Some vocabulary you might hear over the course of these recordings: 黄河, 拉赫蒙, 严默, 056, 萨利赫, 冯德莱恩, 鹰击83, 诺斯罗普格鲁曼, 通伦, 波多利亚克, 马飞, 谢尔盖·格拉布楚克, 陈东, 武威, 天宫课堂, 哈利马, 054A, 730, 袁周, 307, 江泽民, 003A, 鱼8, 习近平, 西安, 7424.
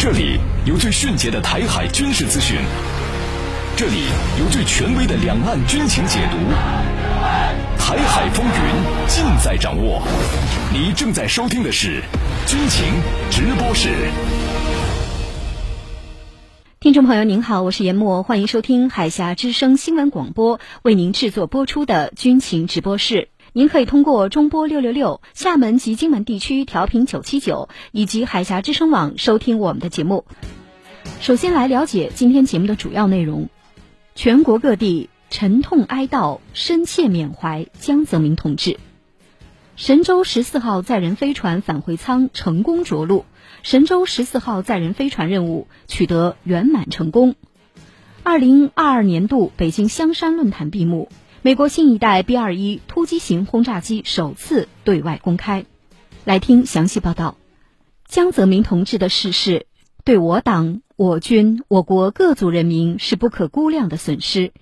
这里有最迅捷的台海军事资讯，这里有最权威的两岸军情解读，台海风云尽在掌握。你正在收听的是军情直播室。听众朋友您好，我是严默，欢迎收听海峡之声新闻广播为您制作播出的军情直播室。您可以通过中波666、厦门及金门地区调频979以及海峡之声网收听我们的节目。首先来了解今天节目的主要内容。全国各地沉痛哀悼，深切缅怀江泽民同志。神舟14号载人飞船返回舱成功着陆，神舟14号载人飞船任务取得圆满成功。2022年度北京香山论坛闭幕，美国新一代 B-21 突击型轰炸机首次对外公开。来听详细报道。江泽民同志的逝世对我党、我军、我国各族人民是不可估量的损失。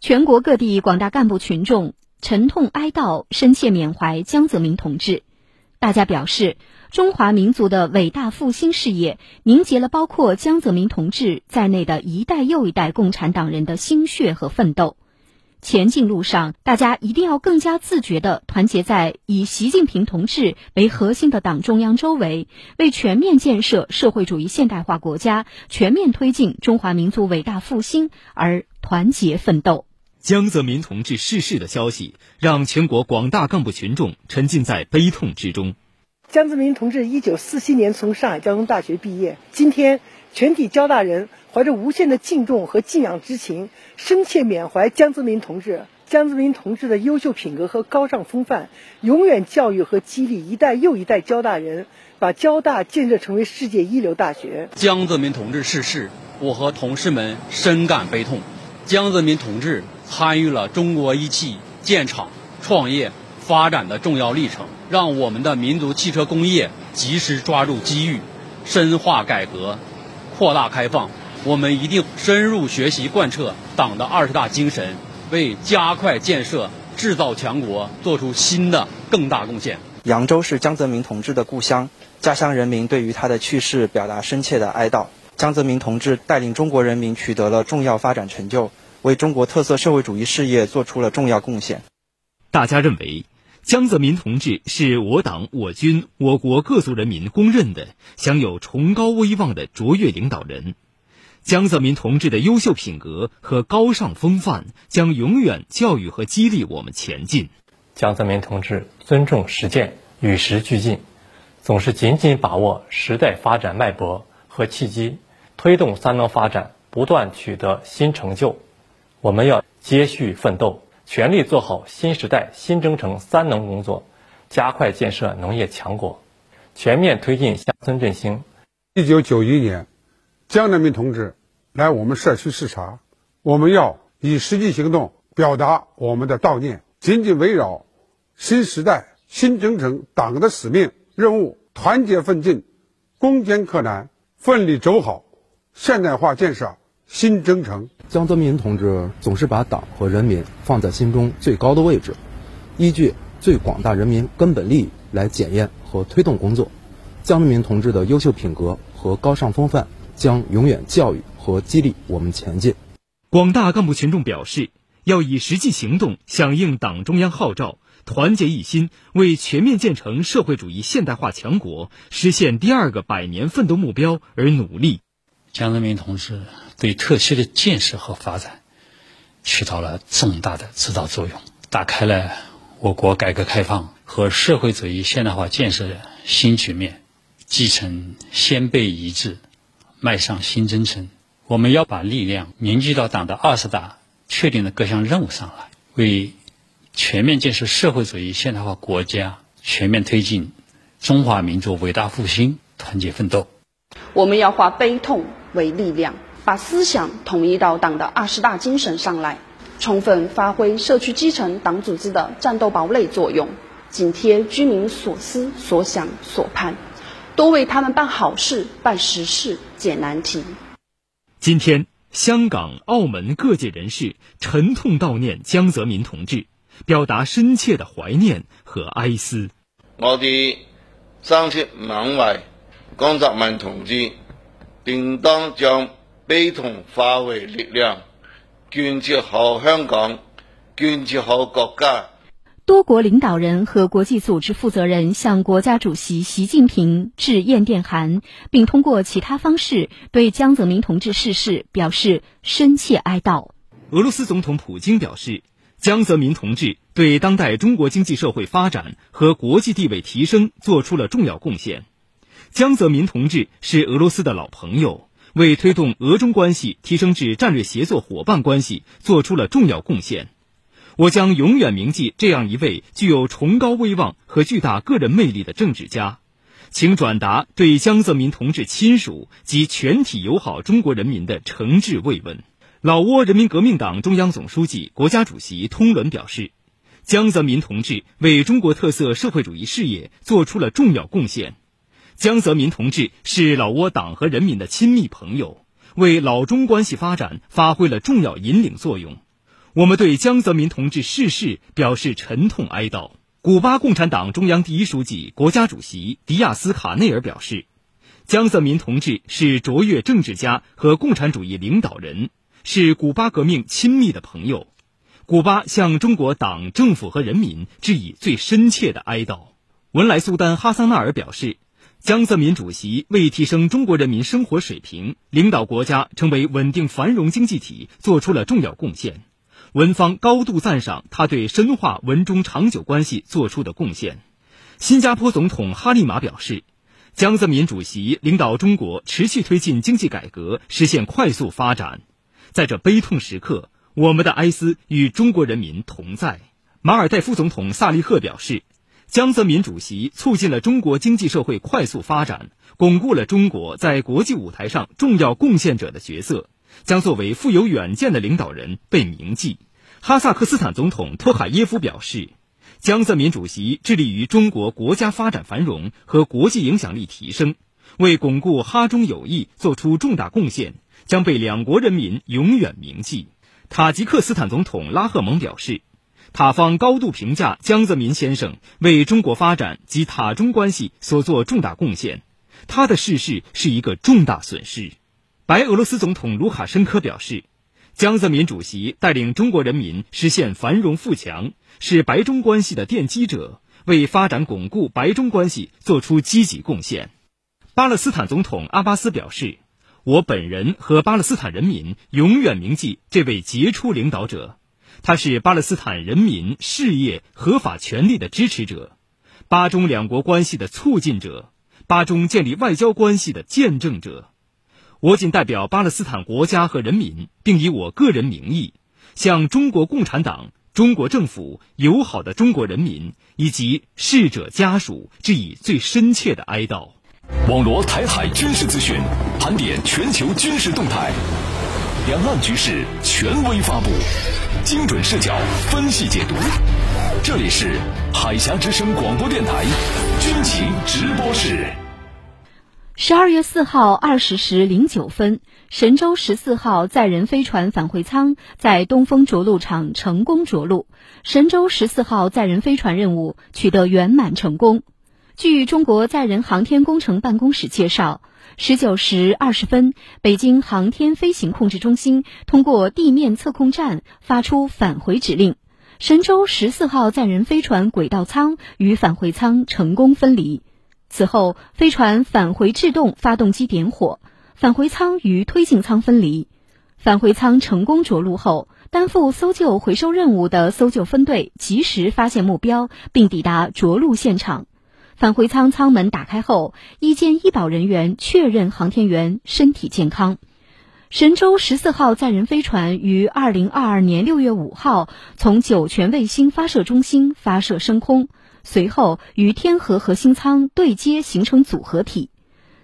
全国各地广大干部群众沉痛哀悼，深切缅怀江泽民同志。大家表示，中华民族的伟大复兴事业凝结了包括江泽民同志在内的一代又一代共产党人的心血和奋斗。前进路上，大家一定要更加自觉地团结在以习近平同志为核心的党中央周围，为全面建设社会主义现代化国家、全面推进中华民族伟大复兴而团结奋斗。江泽民同志逝世的消息让全国广大干部群众沉浸在悲痛之中。江泽民同志1947年从上海交通大学毕业，今天全体交大人怀着无限的敬重和敬仰之情，深切缅怀江泽民同志。江泽民同志的优秀品格和高尚风范，永远教育和激励一代又一代交大人，把交大建设成为世界一流大学。江泽民同志逝世，我和同事们深感悲痛。江泽民同志参与了中国一汽建厂、创业、发展的重要历程，让我们的民族汽车工业及时抓住机遇，深化改革，扩大开放。我们一定深入学习贯彻党的20大精神，为加快建设制造强国做出新的更大贡献。扬州是江泽民同志的故乡，家乡人民对于他的去世表达深切的哀悼。江泽民同志带领中国人民取得了重要发展成就，为中国特色社会主义事业做出了重要贡献。大家认为，江泽民同志是我党、我军、我国各族人民公认的享有崇高威望的卓越领导人。江泽民同志的优秀品格和高尚风范将永远教育和激励我们前进。江泽民同志尊重实践，与时俱进，总是紧紧把握时代发展脉搏和契机，推动三农发展不断取得新成就。我们要接续奋斗，全力做好新时代新征程三农工作，加快建设农业强国，全面推进乡村振兴。1991年，江泽民同志来我们社区视察，我们要以实际行动表达我们的悼念，紧紧围绕新时代新征程党的使命任务，团结奋进，攻坚克难，奋力走好现代化建设新征程。江泽民同志总是把党和人民放在心中最高的位置，依据最广大人民根本利益来检验和推动工作。江泽民同志的优秀品格和高尚风范将永远教育和激励我们前进。广大干部群众表示，要以实际行动响应党中央号召，团结一心，为全面建成社会主义现代化强国、实现第二个100年奋斗目标而努力。江泽民同志对特区的建设和发展起到了重大的指导作用，打开了我国改革开放和社会主义现代化建设的新局面，继承先辈遗志，迈上新征程。我们要把力量凝聚到党的20大确定的各项任务上来，为全面建设社会主义现代化国家、全面推进中华民族伟大复兴团结奋斗。我们要化悲痛为力量，把思想统一到党的20大精神上来，充分发挥社区基层党组织的战斗堡垒作用，紧贴居民所思所想所盼，多为他们办好事、办实事、解难题。今天，香港、澳门各界人士沉痛悼念江泽民同志，表达深切的怀念和哀思。我哋深切缅懷江澤民同志定当将悲痛化为力量，建设好香港，建设好国家。多国领导人和国际组织负责人向国家主席习近平致唁电函，并通过其他方式对江泽民同志逝世表示深切哀悼。俄罗斯总统普京表示，江泽民同志对当代中国经济社会发展和国际地位提升做出了重要贡献。江泽民同志是俄罗斯的老朋友，为推动俄中关系提升至战略协作伙伴关系做出了重要贡献。我将永远铭记这样一位具有崇高威望和巨大个人魅力的政治家，请转达对江泽民同志亲属及全体友好中国人民的诚挚慰问。老挝人民革命党中央总书记、国家主席通伦表示，江泽民同志为中国特色社会主义事业做出了重要贡献。江泽民同志是老挝党和人民的亲密朋友，为老中关系发展发挥了重要引领作用。我们对江泽民同志逝世表示沉痛哀悼。古巴共产党中央第一书记、国家主席迪亚斯卡内尔表示，江泽民同志是卓越政治家和共产主义领导人，是古巴革命亲密的朋友。古巴向中国党政府和人民致以最深切的哀悼。文莱苏丹哈桑纳尔表示，江泽民主席为提升中国人民生活水平，领导国家成为稳定繁荣经济体做出了重要贡献。文方高度赞赏他对深化文中长久关系做出的贡献。新加坡总统哈利马表示，江泽民主席领导中国持续推进经济改革，实现快速发展。在这悲痛时刻，我们的哀思与中国人民同在。马尔代夫总统萨利赫表示，江泽民主席促进了中国经济社会快速发展，巩固了中国在国际舞台上重要贡献者的角色，将作为富有远见的领导人被铭记。哈萨克斯坦总统托卡耶夫表示，江泽民主席致力于中国国家发展繁荣和国际影响力提升，为巩固哈中友谊做出重大贡献，将被两国人民永远铭记。塔吉克斯坦总统拉赫蒙表示，塔方高度评价江泽民先生为中国发展及塔中关系所做重大贡献，他的逝世是一个重大损失。白俄罗斯总统卢卡申科表示，江泽民主席带领中国人民实现繁荣富强，是白中关系的奠基者，为发展巩固白中关系做出积极贡献。巴勒斯坦总统阿巴斯表示，我本人和巴勒斯坦人民永远铭记这位杰出领导者，他是巴勒斯坦人民事业合法权利的支持者，巴中两国关系的促进者，巴中建立外交关系的见证者。我仅代表巴勒斯坦国家和人民，并以我个人名义，向中国共产党、中国政府、友好的中国人民以及逝者家属致以最深切的哀悼。网罗台海军事资讯，盘点全球军事动态，两岸局势权威发布，精准视角分析解读。这里是海峡之声广播电台军情直播室。12月4号20时09分，神舟14号载人飞船返回舱在东风着陆场成功着陆，神舟14号载人飞船任务取得圆满成功。据中国载人航天工程办公室介绍，19时20分，北京航天飞行控制中心通过地面测控站发出返回指令，神舟14号载人飞船轨道舱与返回舱成功分离。此后，飞船返回制动发动机点火，返回舱与推进舱分离。返回舱成功着陆后，担负搜救回收任务的搜救分队及时发现目标，并抵达着陆现场。返回舱舱门打开后，医监医保人员确认航天员身体健康。神舟14号载人飞船于2022年6月5号从酒泉卫星发射中心发射升空，随后与天河核心舱对接形成组合体。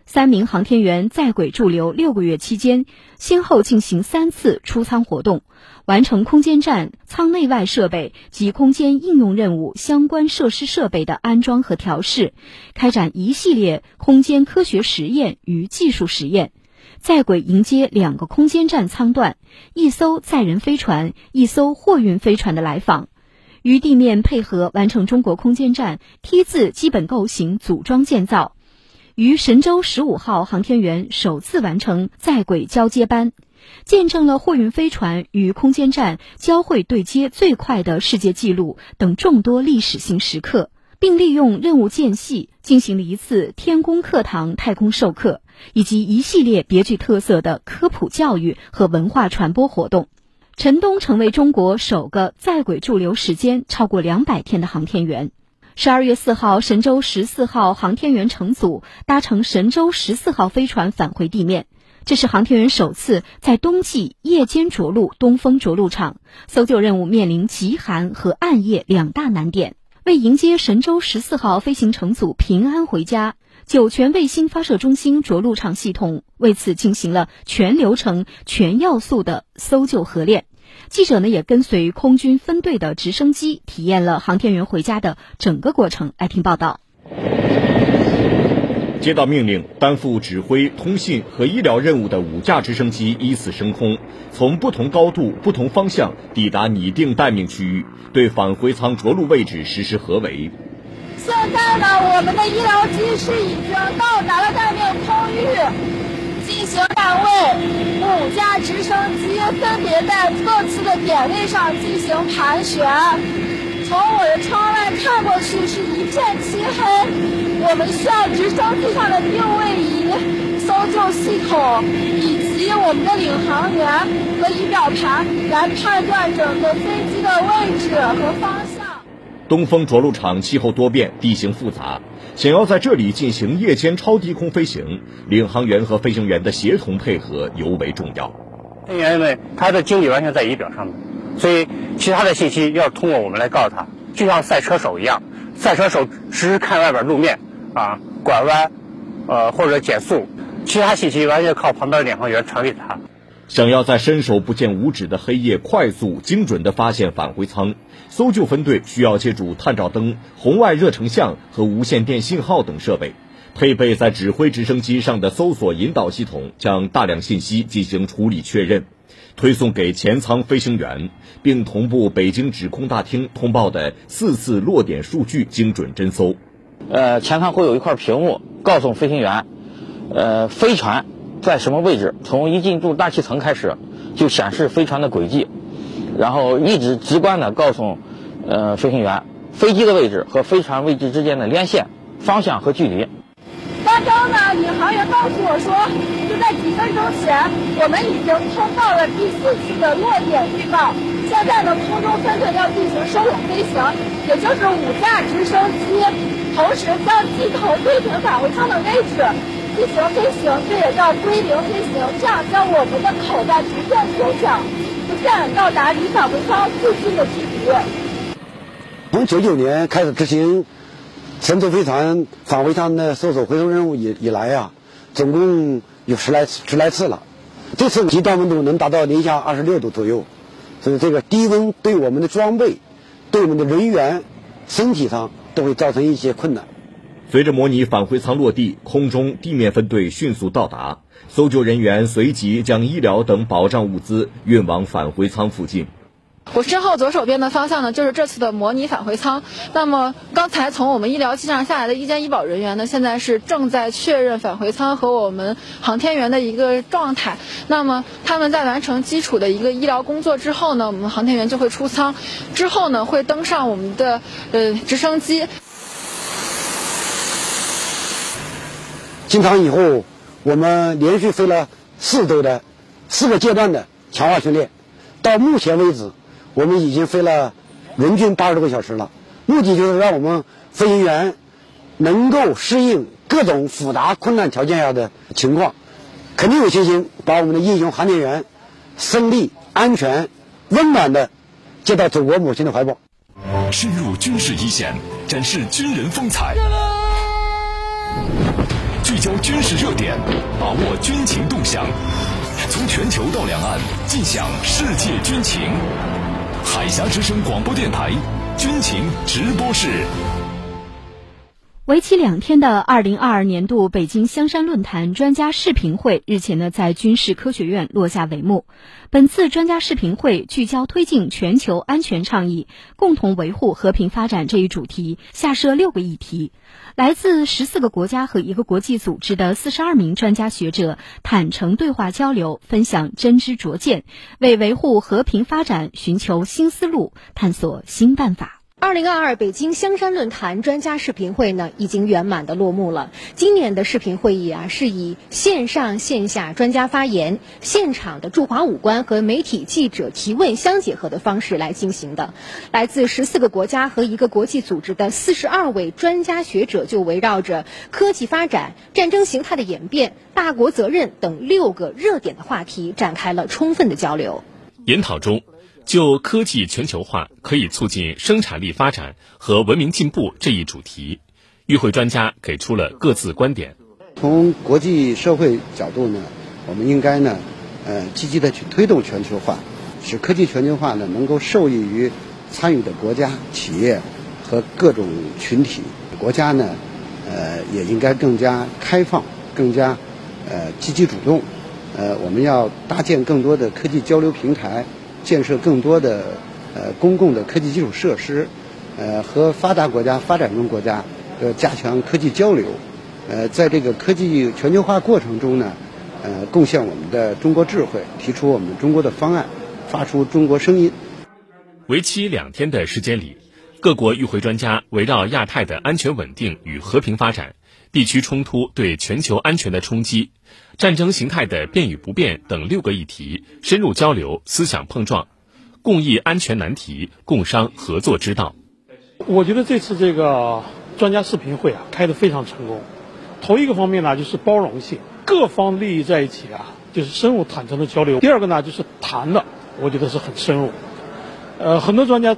3名航天员在轨驻留6个月期间，先后进行3次出舱活动，完成空间站、舱内外设备及空间应用任务相关设施设备的安装和调试，开展一系列空间科学实验与技术实验，在轨迎接2个空间站舱段、1艘载人飞船、1艘货运飞船的来访。与地面配合完成中国空间站 T 字基本构型组装建造，于神舟15号航天员首次完成在轨交接班，见证了货运飞船与空间站交会对接最快的世界纪录等众多历史性时刻，并利用任务间隙进行了一次天宫课堂太空授课，以及一系列别具特色的科普教育和文化传播活动。陈东成为中国首个在轨驻留时间超过200天的航天员。12月4号，神舟14号航天员乘组搭乘神舟14号飞船返回地面，这是航天员首次在冬季夜间着陆东风着陆场，搜救任务面临极寒和暗夜两大难点。为迎接神舟14号飞行乘组平安回家，酒泉卫星发射中心着陆场系统为此进行了全流程全要素的搜救合练。记者呢也跟随空军分队的直升机体验了航天员回家的整个过程，来听报道。接到命令，担负指挥、通信和医疗任务的5架直升机依次升空，从不同高度、不同方向抵达拟定待命区域，对返回舱着陆位置实施合围。现在呢，我们的医疗机是已经到达了待命空域，进行站位。5架直升机分别在各自的点位上进行盘旋，从我的窗外看过去是一片漆黑，我们需要直升机上的定位仪、搜救系统以及我们的领航员和仪表盘来判断整个飞机的位置和方向。东风着陆场气候多变，地形复杂，想要在这里进行夜间超低空飞行，领航员和飞行员的协同配合尤为重要。飞行员们他的精力完全在仪表上面，所以其他的信息要通过我们来告诉他，就像赛车手一样，赛车手只看外边路面啊，拐弯或者减速，其他信息完全靠旁边的领航员传给他。想要在伸手不见五指的黑夜快速精准地发现返回舱，搜救分队需要借助探照灯、红外热成像和无线电信号等设备，配备在指挥直升机上的搜索引导系统将大量信息进行处理确认，推送给前舱飞行员，并同步北京指控大厅通报的4次落点数据精准侦搜。前方会有一块屏幕告诉飞行员，飞船在什么位置，从一进入大气层开始就显示飞船的轨迹，然后一直直观的告诉飞行员飞机的位置和飞船位置之间的连线方向和距离。刚刚呢，领航员告诉我说，就在几分钟前我们已经通报了第4次的落点预报，现在呢空中分队要进行收拢飞行，也就是5架直升机同时将机头对准返回舱的位置进行飞行，这也叫归零飞行，这样将我们的口袋逐渐缩小，逐渐到达离返回舱附近的距离。从1999年开始执行神舟飞船返回舱的搜索回收任务以来啊，总共有十来次了。这次极端温度能达到零下26度左右，所以这个低温对我们的装备、对我们的人员、身体上都会造成一些困难。随着模拟返回舱落地，空中、地面分队迅速到达，搜救人员随即将医疗等保障物资运往返回舱附近。我身后左手边的方向呢，就是这次的模拟返回舱。那么刚才从我们医疗机上下来的一间医保人员呢，现在是正在确认返回舱和我们航天员的一个状态。那么他们在完成基础的一个医疗工作之后呢，我们航天员就会出舱，之后呢会登上我们的直升机。进舱以后，我们连续飞了4周的4个阶段的强化训练，到目前为止，我们已经飞了人均80多个小时了。目的就是让我们飞行员能够适应各种复杂困难条件下的情况，肯定有信心把我们的英雄航天员胜利、安全、温暖的接到祖国母亲的怀抱。深入军事一线，展示军人风采。聚焦军事热点，把握军情动向，从全球到两岸，尽享世界军情。海峡之声广播电台军情直播室。为期2天的2022年度北京香山论坛专家视频会日前在军事科学院落下帷幕。本次专家视频会聚焦推进全球安全倡议，共同维护和平发展这一主题，下设6个议题。来自14个国家和1个国际组织的42名专家学者坦诚对话交流，分享真知灼见，为维护和平发展寻求新思路，探索新办法。2022北京香山论坛专家视频会已经圆满的落幕了。今年的视频会议是以线上线下专家发言、现场的驻华武官和媒体记者提问相结合的方式来进行的。来自14个国家和1个国际组织的42位专家学者就围绕着科技发展、战争形态的演变、大国责任等6个热点的话题展开了充分的交流。研讨中，就科技全球化可以促进生产力发展和文明进步这一主题，与会专家给出了各自观点。从国际社会角度我们应该积极的去推动全球化，使科技全球化能够受益于参与的国家、企业和各种群体。国家也应该更加开放，更加积极主动。我们要搭建更多的科技交流平台，建设更多的公共的科技基础设施，和发达国家、发展中国家加强科技交流，在这个科技全球化过程中贡献我们的中国智慧，提出我们中国的方案，发出中国声音。为期2天的时间里，各国与会专家围绕亚太的安全稳定与和平发展、地区冲突对全球安全的冲击、战争形态的变与不变等6个议题深入交流、思想碰撞，共议安全难题，共商合作之道。我觉得这次这个专家视频会开得非常成功。头一个方面就是包容性，各方利益在一起就是深入坦诚的交流。第二个就是谈的，我觉得是很深入。很多专家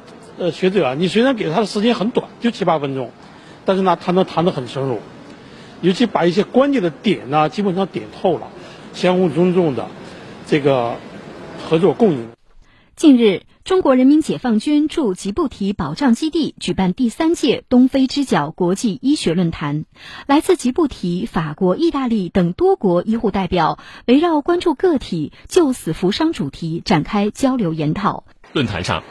学者你虽然给他的时间很短，就7-8分钟，但是谈得很深入。尤其把一些关键的点基本上点透了，相互尊重的这个合作共赢。近日，中国人民解放军驻吉布提保障基地举办第3届东非之角国际医学论坛，来自吉布提、法国、意大利等多国医护代表围绕关注个体、救死扶伤主题展开交流研讨。论坛上，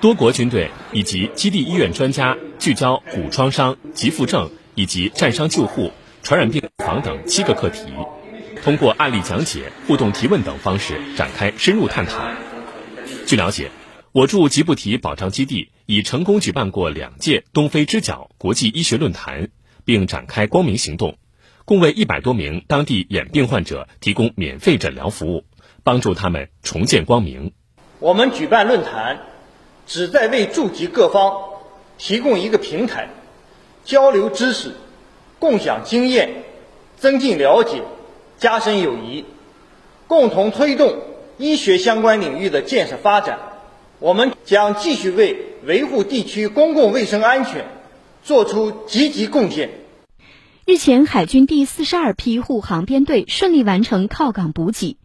多国军队以及基地医院专家聚焦骨创伤、急复症以及战伤救护、传染病预防等7个课题，通过案例讲解、互动提问等方式展开深入探讨。据了解，我驻吉布提保障基地已成功举办过2届东非之角国际医学论坛，并展开光明行动，共为100多名当地眼病患者提供免费诊疗服务，帮助他们重见光明。我们举办论坛旨在为驻吉各方提供一个平台，交流知识，共享经验，增进了解，加深友谊，共同推动医学相关领域的建设发展。我们将继续为维护地区公共卫生安全做出积极贡献。日前，海军第42批护航编队顺利完成靠港补给，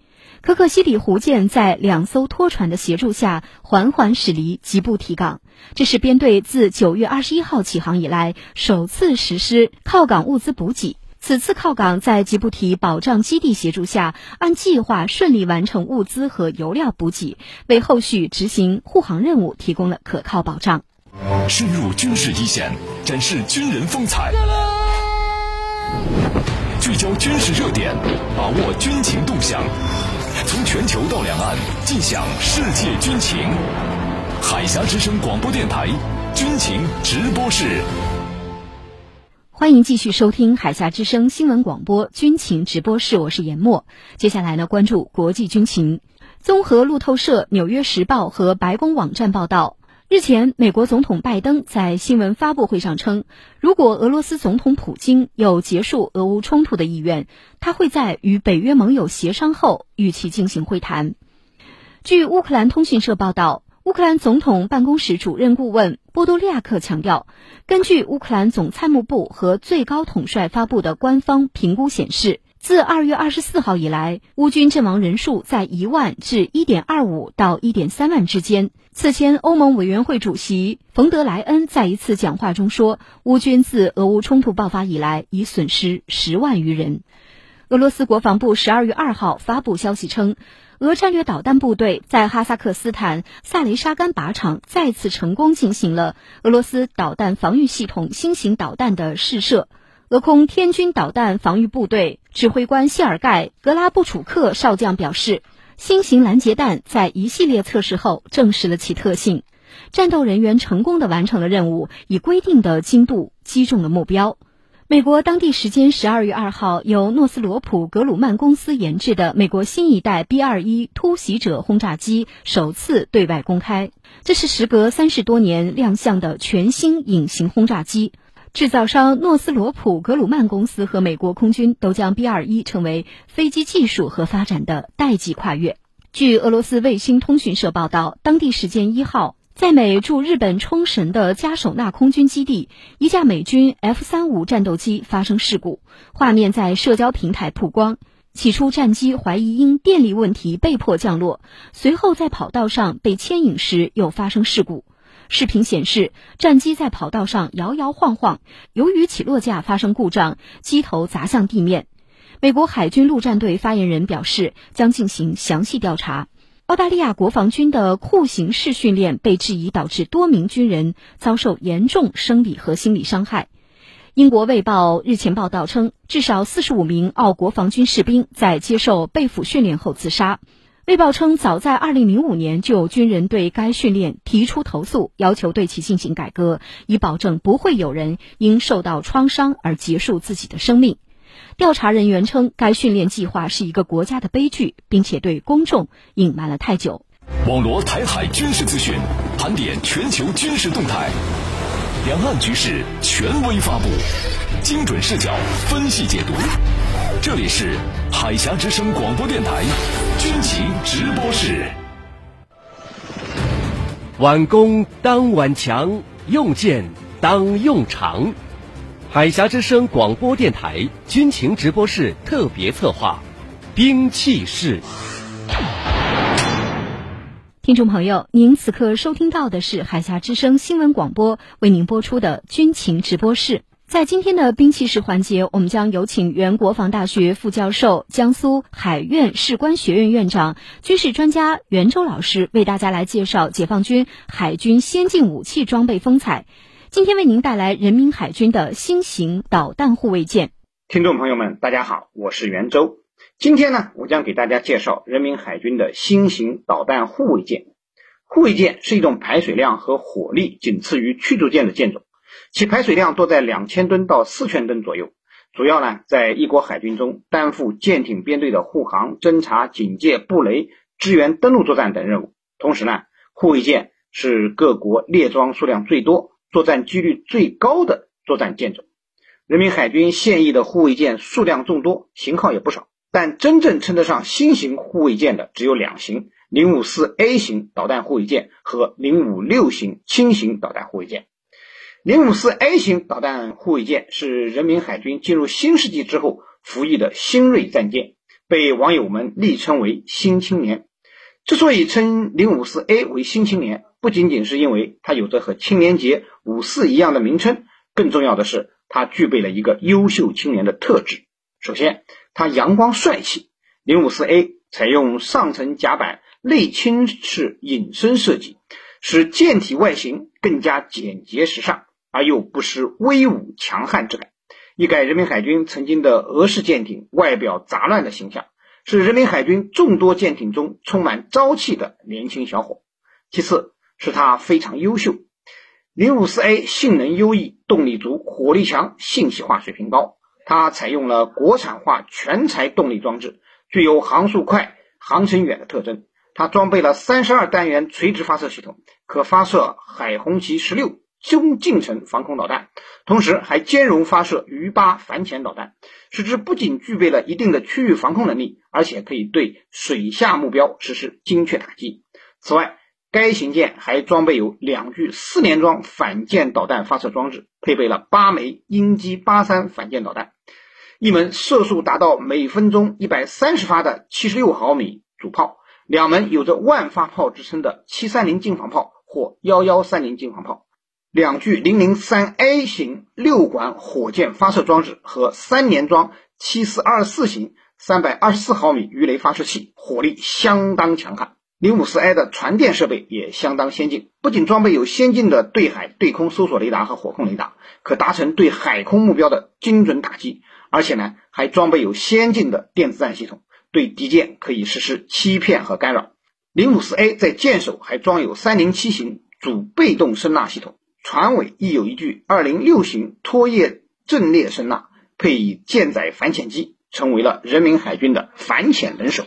可可西里湖舰在2艘拖船的协助下缓缓驶离吉布提港。这是编队自9月21号起航以来首次实施靠港物资补给。此次靠港在吉布提保障基地协助下，按计划顺利完成物资和油料补给，为后续执行护航任务提供了可靠保障。深入军事一线，展示军人风采，聚焦军事热点，把握军情动向，从全球到两岸，尽享世界军情。海峡之声广播电台军情直播室，欢迎继续收听海峡之声新闻广播军情直播室，我是严默。接下来关注国际军情。综合路透社、纽约时报和白宫网站报道，日前，美国总统拜登在新闻发布会上称，如果俄罗斯总统普京有结束俄乌冲突的意愿，他会在与北约盟友协商后与其进行会谈。据乌克兰通讯社报道，乌克兰总统办公室主任顾问波多利亚克强调，根据乌克兰总参谋部和最高统帅发布的官方评估显示，自2月24号以来，乌军阵亡人数在1万至 1.25 到 1.3 万之间，此前，欧盟委员会主席冯德莱恩在一次讲话中说，乌军自俄乌冲突爆发以来已损失10万余人。俄罗斯国防部12月2号发布消息称，俄战略导弹部队在哈萨克斯坦萨雷沙干靶场再次成功进行了俄罗斯导弹防御系统新型导弹的试射。俄空天军导弹防御部队指挥官谢尔盖·格拉布楚克少将表示，新型拦截弹在一系列测试后证实了其特性，战斗人员成功地完成了任务，以规定的精度击中了目标。美国当地时间12月2号，由诺斯罗普格鲁曼公司研制的美国新一代 B-21 突袭者轰炸机首次对外公开。这是时隔30多年亮相的全新隐形轰炸机。制造商诺斯罗普格鲁曼公司和美国空军都将 B-21 成为飞机技术和发展的代际跨越。据俄罗斯卫星通讯社报道，当地时间1号，在美驻日本冲绳的加手纳空军基地，一架美军 F-35 战斗机发生事故，画面在社交平台曝光。起初战机怀疑因电力问题被迫降落，随后在跑道上被牵引时又发生事故。视频显示，战机在跑道上摇摇晃晃，由于起落架发生故障，机头砸向地面。美国海军陆战队发言人表示，将进行详细调查。澳大利亚国防军的酷刑式训练被质疑导致多名军人遭受严重生理和心理伤害。英国《卫报》日前报道称，至少45名澳国防军士兵在接受被俘训练后自杀。《卫报》称，早在2005年就有军人对该训练提出投诉，要求对其进行改革，以保证不会有人因受到创伤而结束自己的生命。调查人员称，该训练计划是一个国家的悲剧，并且对公众隐瞒了太久。网罗台海军事资讯，盘点全球军事动态，两岸局势权威发布，精准视角分析解读。这里是海峡之声广播电台军情直播室。挽弓当挽强，用箭当用长。海峡之声广播电台军情直播室特别策划，兵器室。听众朋友，您此刻收听到的是海峡之声新闻广播为您播出的军情直播室。在今天的兵器室环节，我们将有请原国防大学副教授、江苏海院士官学院院长、军事专家袁周老师为大家来介绍解放军海军先进武器装备风采。今天为您带来人民海军的新型导弹护卫舰。听众朋友们，大家好，我是袁周。今天呢，我将给大家介绍人民海军的新型导弹护卫舰。护卫舰是一种排水量和火力仅次于驱逐舰的舰种，其排水量多在2000吨到4000吨左右，主要呢在一国海军中担负舰艇编队的护航、侦察、警戒、布雷、支援登陆作战等任务。同时呢，护卫舰是各国列装数量最多、作战几率最高的作战舰种。人民海军现役的护卫舰数量众多，型号也不少，但真正称得上新型护卫舰的只有2型 ,054A 型导弹护卫舰和056型轻型导弹护卫舰。054A 型导弹护卫舰是人民海军进入新世纪之后服役的新锐战舰，被网友们昵称为新青年。之所以称 054A 为新青年，不仅仅是因为它有着和青年节、54一样的名称，更重要的是它具备了一个优秀青年的特质。首先，它阳光帅气。 054A 采用上层甲板内倾式隐身设计，使舰体外形更加简洁时尚，而又不失威武强悍之感，一改人民海军曾经的俄式舰艇外表杂乱的形象，是人民海军众多舰艇中充满朝气的年轻小伙。其次是它非常优秀。 054A 性能优异，动力足，火力强，信息化水平高。它采用了国产化全材动力装置，具有航速快、航程远的特征。它装备了32单元垂直发射系统，可发射海红旗16中近程防空导弹，同时还兼容发射鱼8反潜导弹，使之不仅具备了一定的区域防空能力，而且可以对水下目标实施精确打击。此外，该型舰还装备有2具4连装反舰导弹发射装置，配备了8枚鹰击83反舰导弹，一门射速达到每分钟130发的76毫米主炮，两门有着万发炮之称的730近防炮或1130近防炮，两具 003A 型六管火箭发射装置和三联装7424型324毫米鱼雷发射器，火力相当强悍。054A 的传电设备也相当先进，不仅装备有先进的对海、对空搜索雷达和火控雷达，可达成对海空目标的精准打击，而且呢，还装备有先进的电子战系统，对敌舰可以实施欺骗和干扰。054A 在舰首还装有307型主被动声纳系统，船尾亦有一具206型拖曳阵列声纳，配以舰载反潜机，成为了人民海军的反潜能手。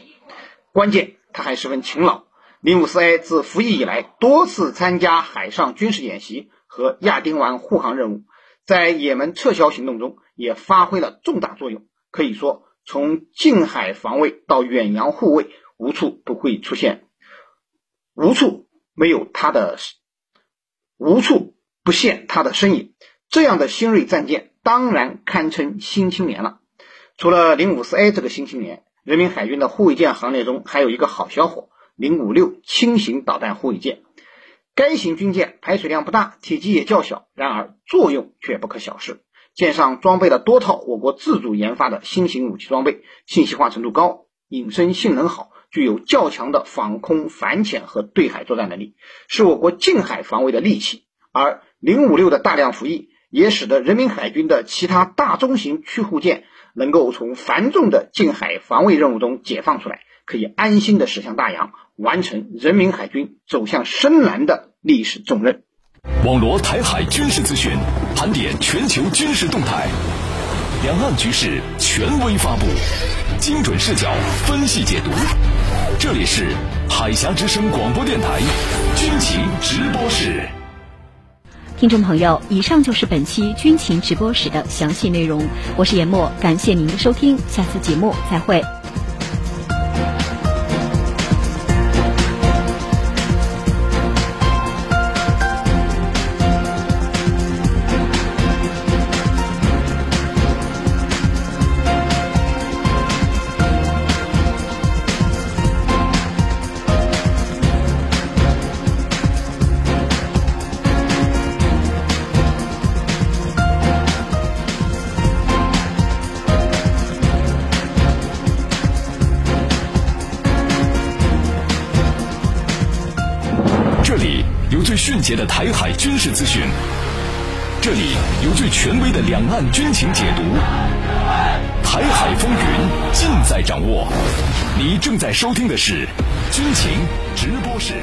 关键，他还十分勤劳。054A 自服役以来，多次参加海上军事演习和亚丁湾护航任务，在也门撤侨行动中也发挥了重大作用。可以说，从近海防卫到远洋护卫，无处不现他的身影。这样的新锐战舰，当然堪称新青年了。除了 054A 这个新青年，人民海军的护卫舰行列中还有一个好小伙 ,056 轻型导弹护卫舰。该型军舰排水量不大，体积也较小，然而作用却不可小视。舰上装备了多套我国自主研发的新型武器装备，信息化程度高，隐身性能好，具有较强的防空反潜和对海作战能力，是我国近海防卫的利器。而056的大量服役，也使得人民海军的其他大中型驱护舰能够从繁重的近海防卫任务中解放出来，可以安心的驶向大洋，完成人民海军走向深蓝的历史重任。网罗台海军事资讯，盘点全球军事动态，两岸局势权威发布，精准视角分析解读。这里是海峡之声广播电台军情直播室。听众朋友，以上就是本期军情直播室的详细内容，我是严默，感谢您的收听，下次节目再会。迅捷的台海军事资讯，这里有最权威的两岸军情解读，台海风云尽在掌握。你正在收听的是军情直播室。